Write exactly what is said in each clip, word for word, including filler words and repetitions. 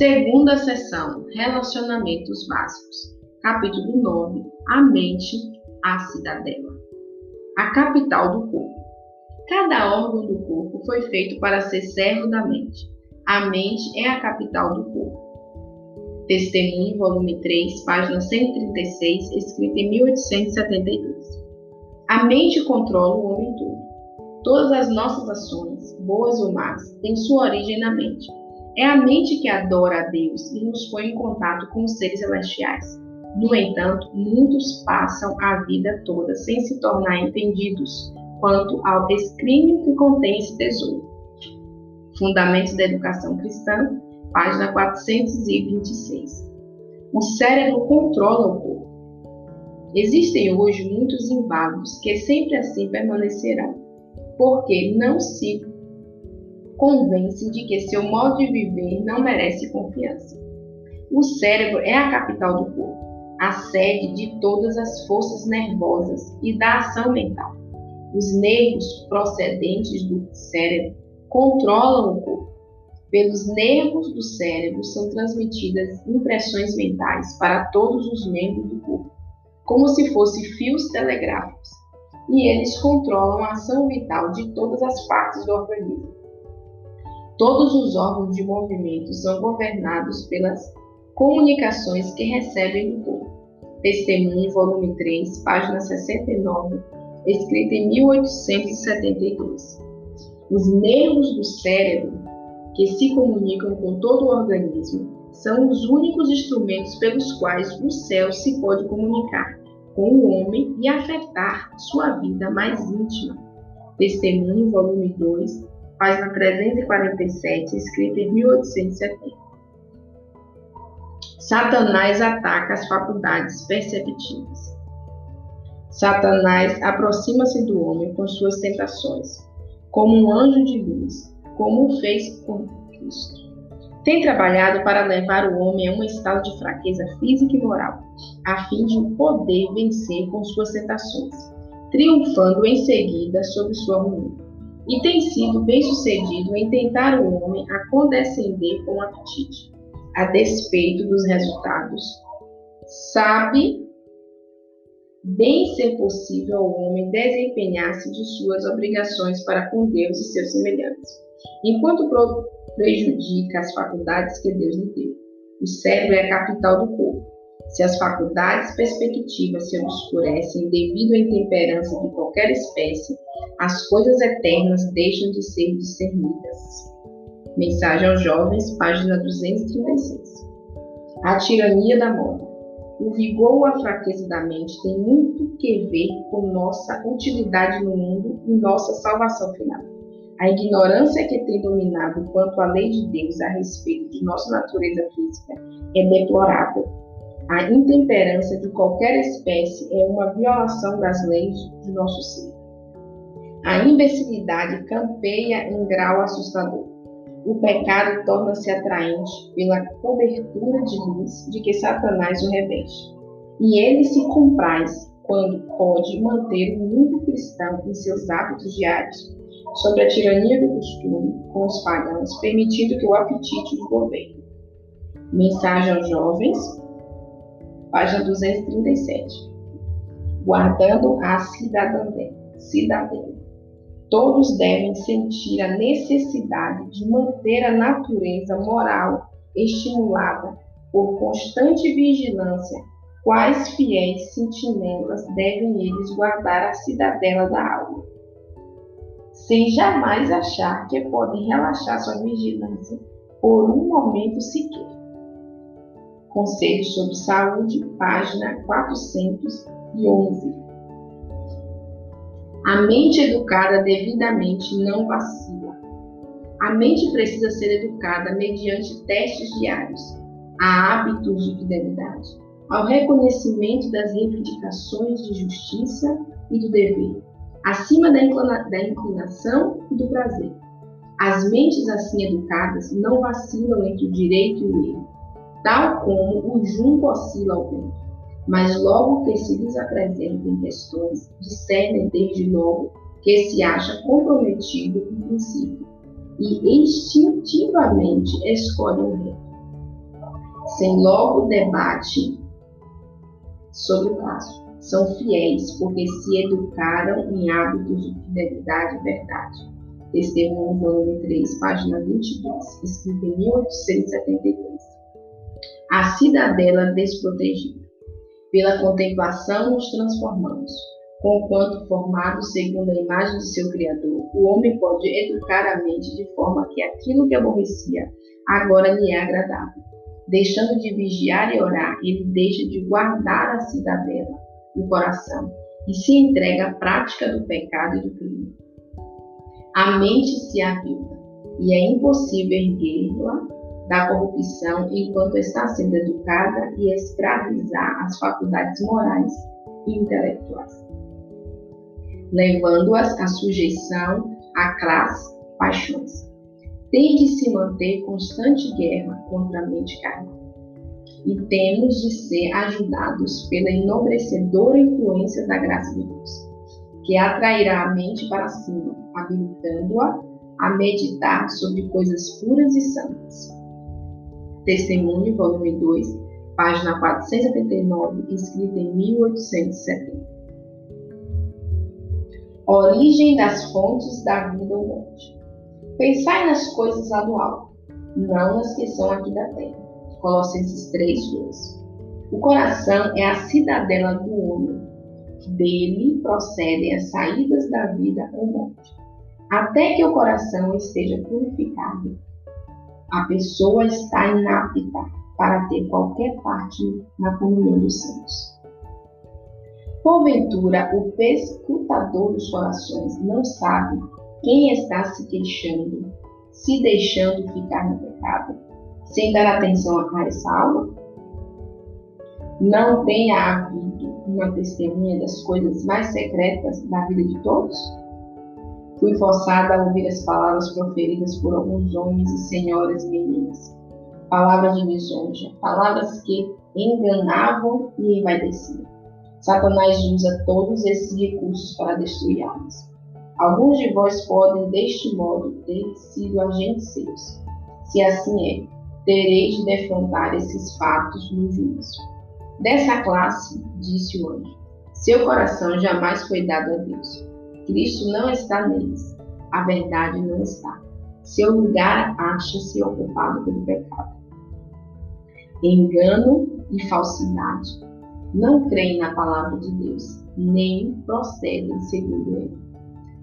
Segunda seção, relacionamentos básicos. Capítulo nove, a mente, a cidadela. A capital do corpo. Cada órgão do corpo foi feito para ser servo da mente. A mente é a capital do corpo. Testemunho, volume três, página cento e trinta e seis, escrita em mil oitocentos e setenta e dois. A mente controla o homem todo. Todas as nossas ações, boas ou más, têm sua origem na mente. É a mente que adora a Deus e nos põe em contato com os seres celestiais. No entanto, muitos passam a vida toda sem se tornar entendidos quanto ao escrínio que contém esse tesouro. Fundamentos da Educação Cristã, página quatrocentos e vinte e seis. O cérebro controla o corpo. Existem hoje muitos inválidos que sempre assim permanecerão, porque não se convence de que seu modo de viver não merece confiança. O cérebro é a capital do corpo, a sede de todas as forças nervosas e da ação mental. Os nervos procedentes do cérebro controlam o corpo. Pelos nervos do cérebro são transmitidas impressões mentais para todos os membros do corpo, como se fossem fios telegráficos, e eles controlam a ação vital de todas as partes do organismo. Todos os órgãos de movimento são governados pelas comunicações que recebem do corpo. Testemunho, volume três, página sessenta e nove, escrita em mil oitocentos e setenta e dois. Os nervos do cérebro, que se comunicam com todo o organismo, são os únicos instrumentos pelos quais o céu se pode comunicar com o homem e afetar sua vida mais íntima. Testemunho, volume dois, página trezentos e quarenta e sete, escrita em mil oitocentos e setenta. Satanás ataca as faculdades perceptivas. Satanás aproxima-se do homem com suas tentações, como um anjo de luz, como o fez com Cristo. Tem trabalhado para levar o homem a um estado de fraqueza física e moral, a fim de o poder vencer com suas tentações, triunfando em seguida sobre sua ruína. E tem sido bem-sucedido em tentar o homem a condescender com o apetite, a despeito dos resultados. Sabe bem ser possível ao homem desempenhar-se de suas obrigações para com Deus e seus semelhantes, enquanto prejudica as faculdades que Deus lhe deu. O cérebro é a capital do corpo. Se as faculdades perspectivas se obscurecem devido à intemperança de qualquer espécie, as coisas eternas deixam de ser discernidas. Mensagem aos Jovens, página duzentos e trinta e seis. A tirania da moda. O vigor ou a fraqueza da mente tem muito que ver com nossa utilidade no mundo e nossa salvação final. A ignorância que tem dominado quanto à lei de Deus a respeito de nossa natureza física é deplorável. A intemperância de qualquer espécie é uma violação das leis de nosso ser. A imbecilidade campeia em grau assustador. O pecado torna-se atraente pela cobertura de luz de que Satanás o reveste. E ele se compraz quando pode manter o mundo cristão em seus hábitos diários, sob a tirania do costume, com os pagãos, permitindo que o apetite os governe. Mensagem aos Jovens, página duzentos e trinta e sete. Guardando a cidadania. Todos devem sentir a necessidade de manter a natureza moral estimulada por constante vigilância. Quais fiéis sentinelas devem eles guardar a cidadela da alma, sem jamais achar que podem relaxar sua vigilância por um momento sequer. Conselho sobre Saúde, página quatrocentos e onze. A mente educada devidamente não vacila. A mente precisa ser educada mediante testes diários, a hábitos de fidelidade, ao reconhecimento das reivindicações de justiça e do dever, acima da, inclina- da inclinação e do prazer. As mentes assim educadas não vacilam entre o direito e o erro, tal como o junco oscila ao vento, mas logo que se lhes apresentem questões, discernem desde logo que se acha comprometido com o princípio e instintivamente escolhem o reto. sem logo debate sobre o caso. São fiéis, porque se educaram em hábitos de fidelidade e verdade. Testemunho volume três, página vinte e dois, escrito em mil oitocentos e setenta e três. A cidadela desprotegida. Pela contemplação nos transformamos. Conquanto formado segundo a imagem de seu Criador, o homem pode educar a mente de forma que aquilo que aborrecia agora lhe é agradável. Deixando de vigiar e orar, ele deixa de guardar a cidadela do coração e se entrega à prática do pecado e do crime. A mente se aviva e é impossível erguê-la da corrupção enquanto está sendo educada e escravizar as faculdades morais e intelectuais, levando-as à sujeição à classe paixões. Tem de se manter constante guerra contra a mente carnal. E temos de ser ajudados pela enobrecedora influência da graça de Deus, que atrairá a mente para cima, habilitando-a a meditar sobre coisas puras e santas. Testemunho, volume dois, página quatrocentos e setenta e nove, escrita em mil oitocentos e setenta. Origem das fontes da vida ou morte. Pensai nas coisas lá do alto, não nas que são aqui da terra. Colossenses três, doze. O coração é a cidadela do homem. Dele procedem as saídas da vida ou morte. Até que o coração esteja purificado, a pessoa está inapta para ter qualquer parte na comunhão dos santos. Porventura, o perscrutador dos corações não sabe quem está se queixando, se deixando ficar no pecado, sem dar atenção a essa alma? Não tenha havido uma testemunha das coisas mais secretas da vida de todos? Fui forçada a ouvir as palavras proferidas por alguns homens e senhoras meninas, palavras de lisonja, palavras que enganavam e envaideciam. Satanás usa todos esses recursos para destruir almas. Alguns de vós podem, deste modo, ter sido agentes seus. Se assim é, tereis de defrontar esses fatos no juízo. Dessa classe, disse o anjo, seu coração jamais foi dado a Deus. Cristo não está neles. A verdade não está. Seu lugar acha-se ocupado pelo pecado, engano e falsidade. Não creem na palavra de Deus, nem procedem segundo ele.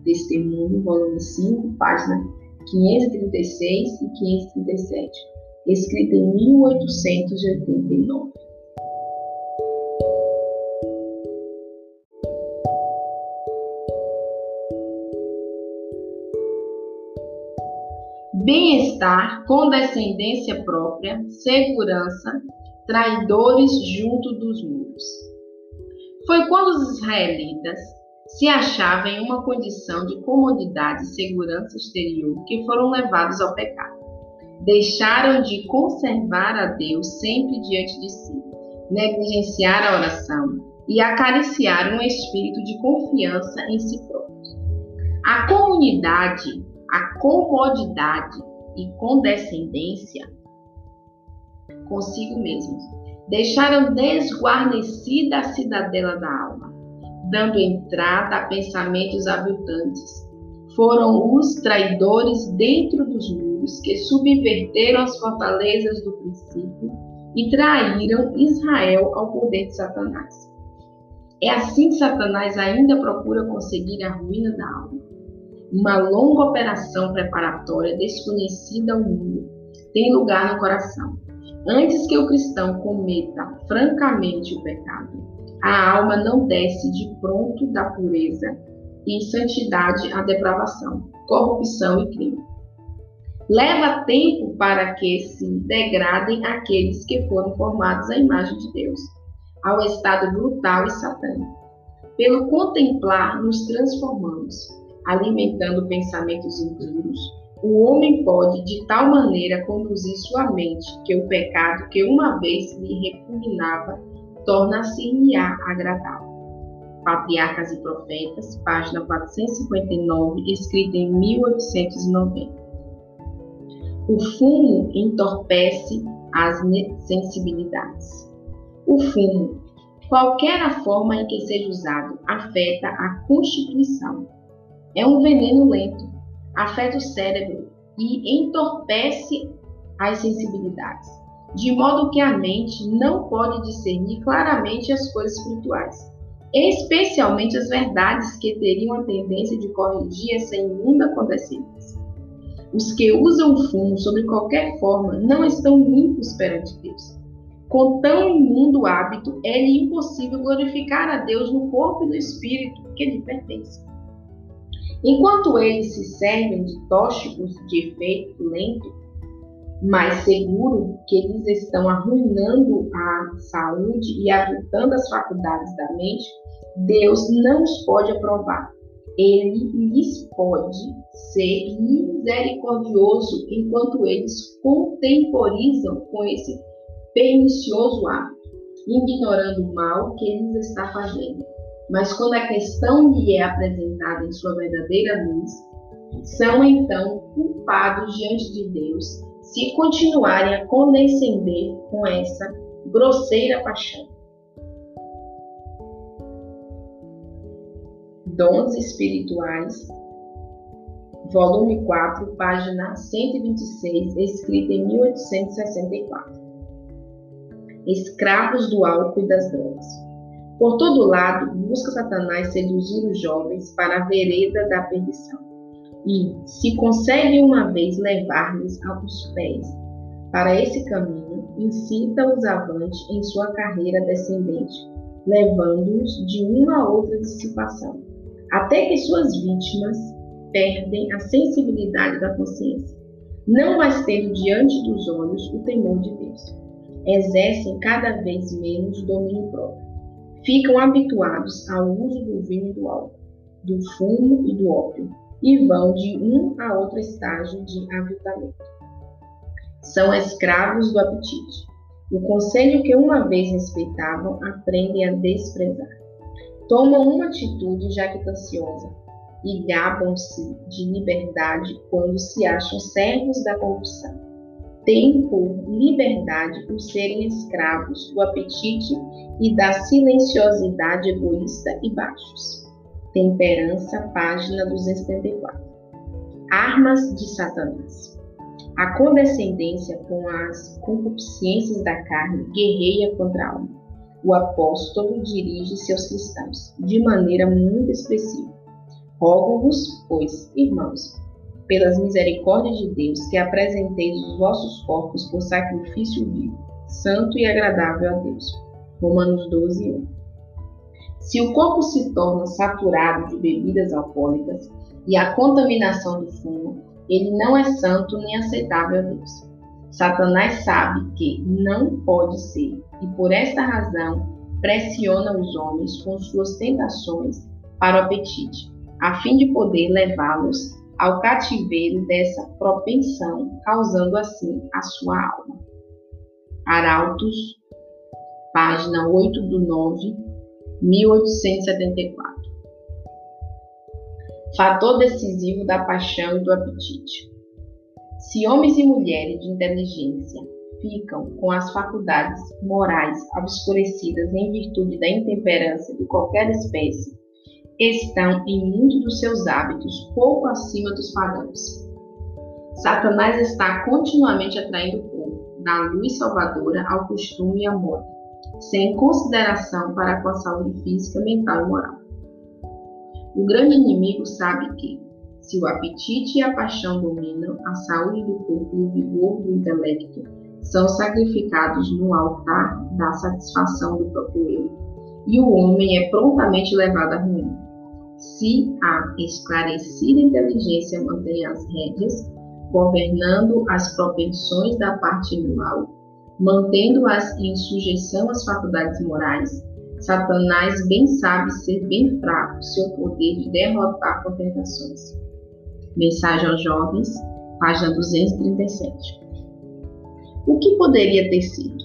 Testemunho, volume cinco, página quinhentos e trinta e seis e quinhentos e trinta e sete, escrita em mil oitocentos e oitenta e nove. Bem-estar, condescendência própria, segurança, traidores junto dos muros. Foi quando os israelitas se achavam em uma condição de comodidade e segurança exterior que foram levados ao pecado. Deixaram de conservar a Deus sempre diante de si, negligenciaram a oração e acariciaram um espírito de confiança em si próprios. A comunidade, a comodidade e condescendência consigo mesmos, deixaram desguarnecida a cidadela da alma, dando entrada a pensamentos aviltantes. Foram os traidores dentro dos muros que subverteram as fortalezas do princípio e traíram Israel ao poder de Satanás. É assim que Satanás ainda procura conseguir a ruína da alma. Uma longa operação preparatória desconhecida ao mundo tem lugar no coração. Antes que o cristão cometa francamente o pecado, a alma não desce de pronto da pureza e santidade à depravação, corrupção e crime. Leva tempo para que se degradem aqueles que foram formados à imagem de Deus, ao estado brutal e satânico. Pelo contemplar, nos transformamos, alimentando pensamentos impuros. O homem pode, de tal maneira, conduzir sua mente que o pecado que uma vez lhe repugnava torna-se-lhe-á agradável. Patriarcas e Profetas, página quatrocentos e cinquenta e nove, escrita em mil oitocentos e noventa. O fumo entorpece às sensibilidades. O fumo, qualquer a forma em que seja usado, afeta a constituição. É um veneno lento, afeta o cérebro e entorpece as sensibilidades, de modo que a mente não pode discernir claramente as coisas espirituais, especialmente as verdades que teriam a tendência de corrigir essa imunda condescendência. Os que usam o fumo sob qualquer forma não estão limpos perante Deus. Com tão imundo hábito, é-lhe impossível glorificar a Deus no corpo e no espírito que lhe pertence. Enquanto eles se servem de tóxicos de efeito lento, mas seguro, que eles estão arruinando a saúde e afetando as faculdades da mente, Deus não os pode aprovar. Ele lhes pode ser misericordioso enquanto eles contemporizam com esse pernicioso hábito, ignorando o mal que eles está fazendo. Mas quando a questão lhe é apresentada em sua verdadeira luz, são então culpados diante de Deus se continuarem a condescender com essa grosseira paixão. Dons Espirituais, volume quatro, página cento e vinte e seis, escrita em mil oitocentos e sessenta e quatro. Escravos do álcool e das drogas. Por todo lado, busca Satanás seduzir os jovens para a vereda da perdição. E, se consegue uma vez levar-lhes aos pés para esse caminho, incita-os avante em sua carreira descendente, levando-os de uma a outra dissipação, até que suas vítimas perdem a sensibilidade da consciência, não mais tendo diante dos olhos o temor de Deus. Exercem cada vez menos domínio próprio. Ficam habituados ao uso do vinho e do álcool, do fumo e do ópio, e vão de um a outro estágio de aviltamento. São escravos do apetite. O conselho que uma vez respeitavam, aprendem a desprezar. Tomam uma atitude jactanciosa e gabam-se de liberdade quando se acham servos da corrupção. Têm por liberdade por serem escravos do apetite e da silenciosidade egoísta e baixos. Temperança, página duzentos e setenta e quatro. Armas de Satanás. A condescendência com as concupiscências da carne guerreia contra a alma. O apóstolo dirige seus cristãos de maneira muito expressiva. Rogo-vos, pois, irmãos, pelas misericórdias de Deus, que apresenteis os vossos corpos por sacrifício vivo, santo e agradável a Deus. Romanos doze, um. Se o corpo se torna saturado de bebidas alcoólicas e a contaminação do fumo, ele não é santo nem aceitável a Deus. Satanás sabe que não pode ser e, por esta razão, pressiona os homens com suas tentações para o apetite, a fim de poder levá-los ao cativeiro dessa propensão, causando assim a sua alma. Arautos, página oito do nove, mil oitocentos e setenta e quatro. Fator decisivo da paixão e do apetite. Se homens e mulheres de inteligência ficam com as faculdades morais obscurecidas em virtude da intemperança de qualquer espécie, estão em muitos dos seus hábitos pouco acima dos padrões. Satanás está continuamente atraindo o povo da luz salvadora ao costume e à moda, sem consideração para com a saúde física, mental e moral. O grande inimigo sabe que, se o apetite e a paixão dominam, a saúde do corpo e o vigor do intelecto são sacrificados no altar da satisfação do próprio eu, e o homem é prontamente levado à ruína. Se a esclarecida inteligência mantém as rédeas, governando as propensões da parte animal, mantendo-as em sujeição às faculdades morais, Satanás bem sabe ser bem fraco seu poder de derrotar com tentações. Mensagem aos Jovens, página duzentos e trinta e sete. O que poderia ter sido?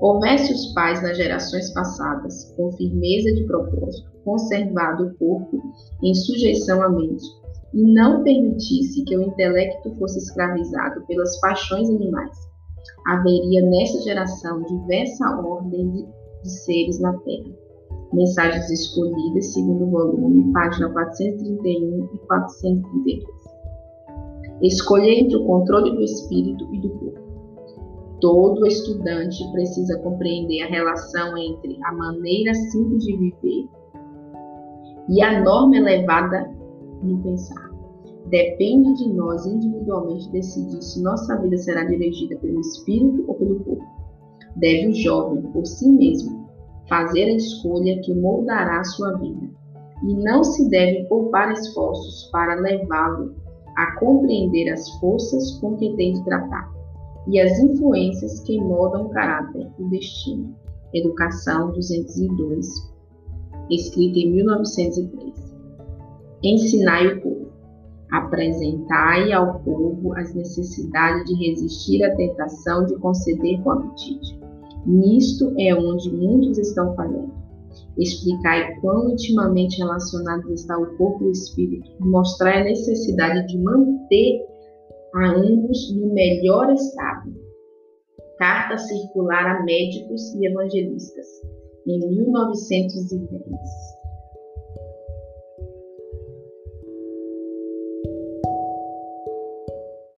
Houvesse os pais nas gerações passadas, com firmeza de propósito, conservado o corpo em sujeição à mente, e não permitisse que o intelecto fosse escravizado pelas paixões animais, haveria nesta geração diversa ordem de, de seres na Terra. Mensagens escolhidas, segundo volume, página quatrocentos e trinta e um e quatrocentos e trinta e dois. Escolha entre o controle do espírito e do corpo. Todo estudante precisa compreender a relação entre a maneira simples de viver e a norma elevada no pensar. Depende de nós individualmente decidir se nossa vida será dirigida pelo espírito ou pelo corpo. Deve o jovem, por si mesmo, fazer a escolha que moldará a sua vida, e não se deve poupar esforços para levá-lo a compreender as forças com que tem de tratar e as influências que moldam o caráter e o destino. Educação duzentos e dois, escrita em mil novecentos e três. Ensinai o povo. Apresentai ao povo as necessidades de resistir à tentação de conceder com apetite. Nisto é onde muitos estão falhando. Explicai quão intimamente relacionados está o corpo e o espírito, e mostrai a necessidade de manter a ambos no melhor estado. Carta circular a médicos e evangelistas, em mil novecentos e dez.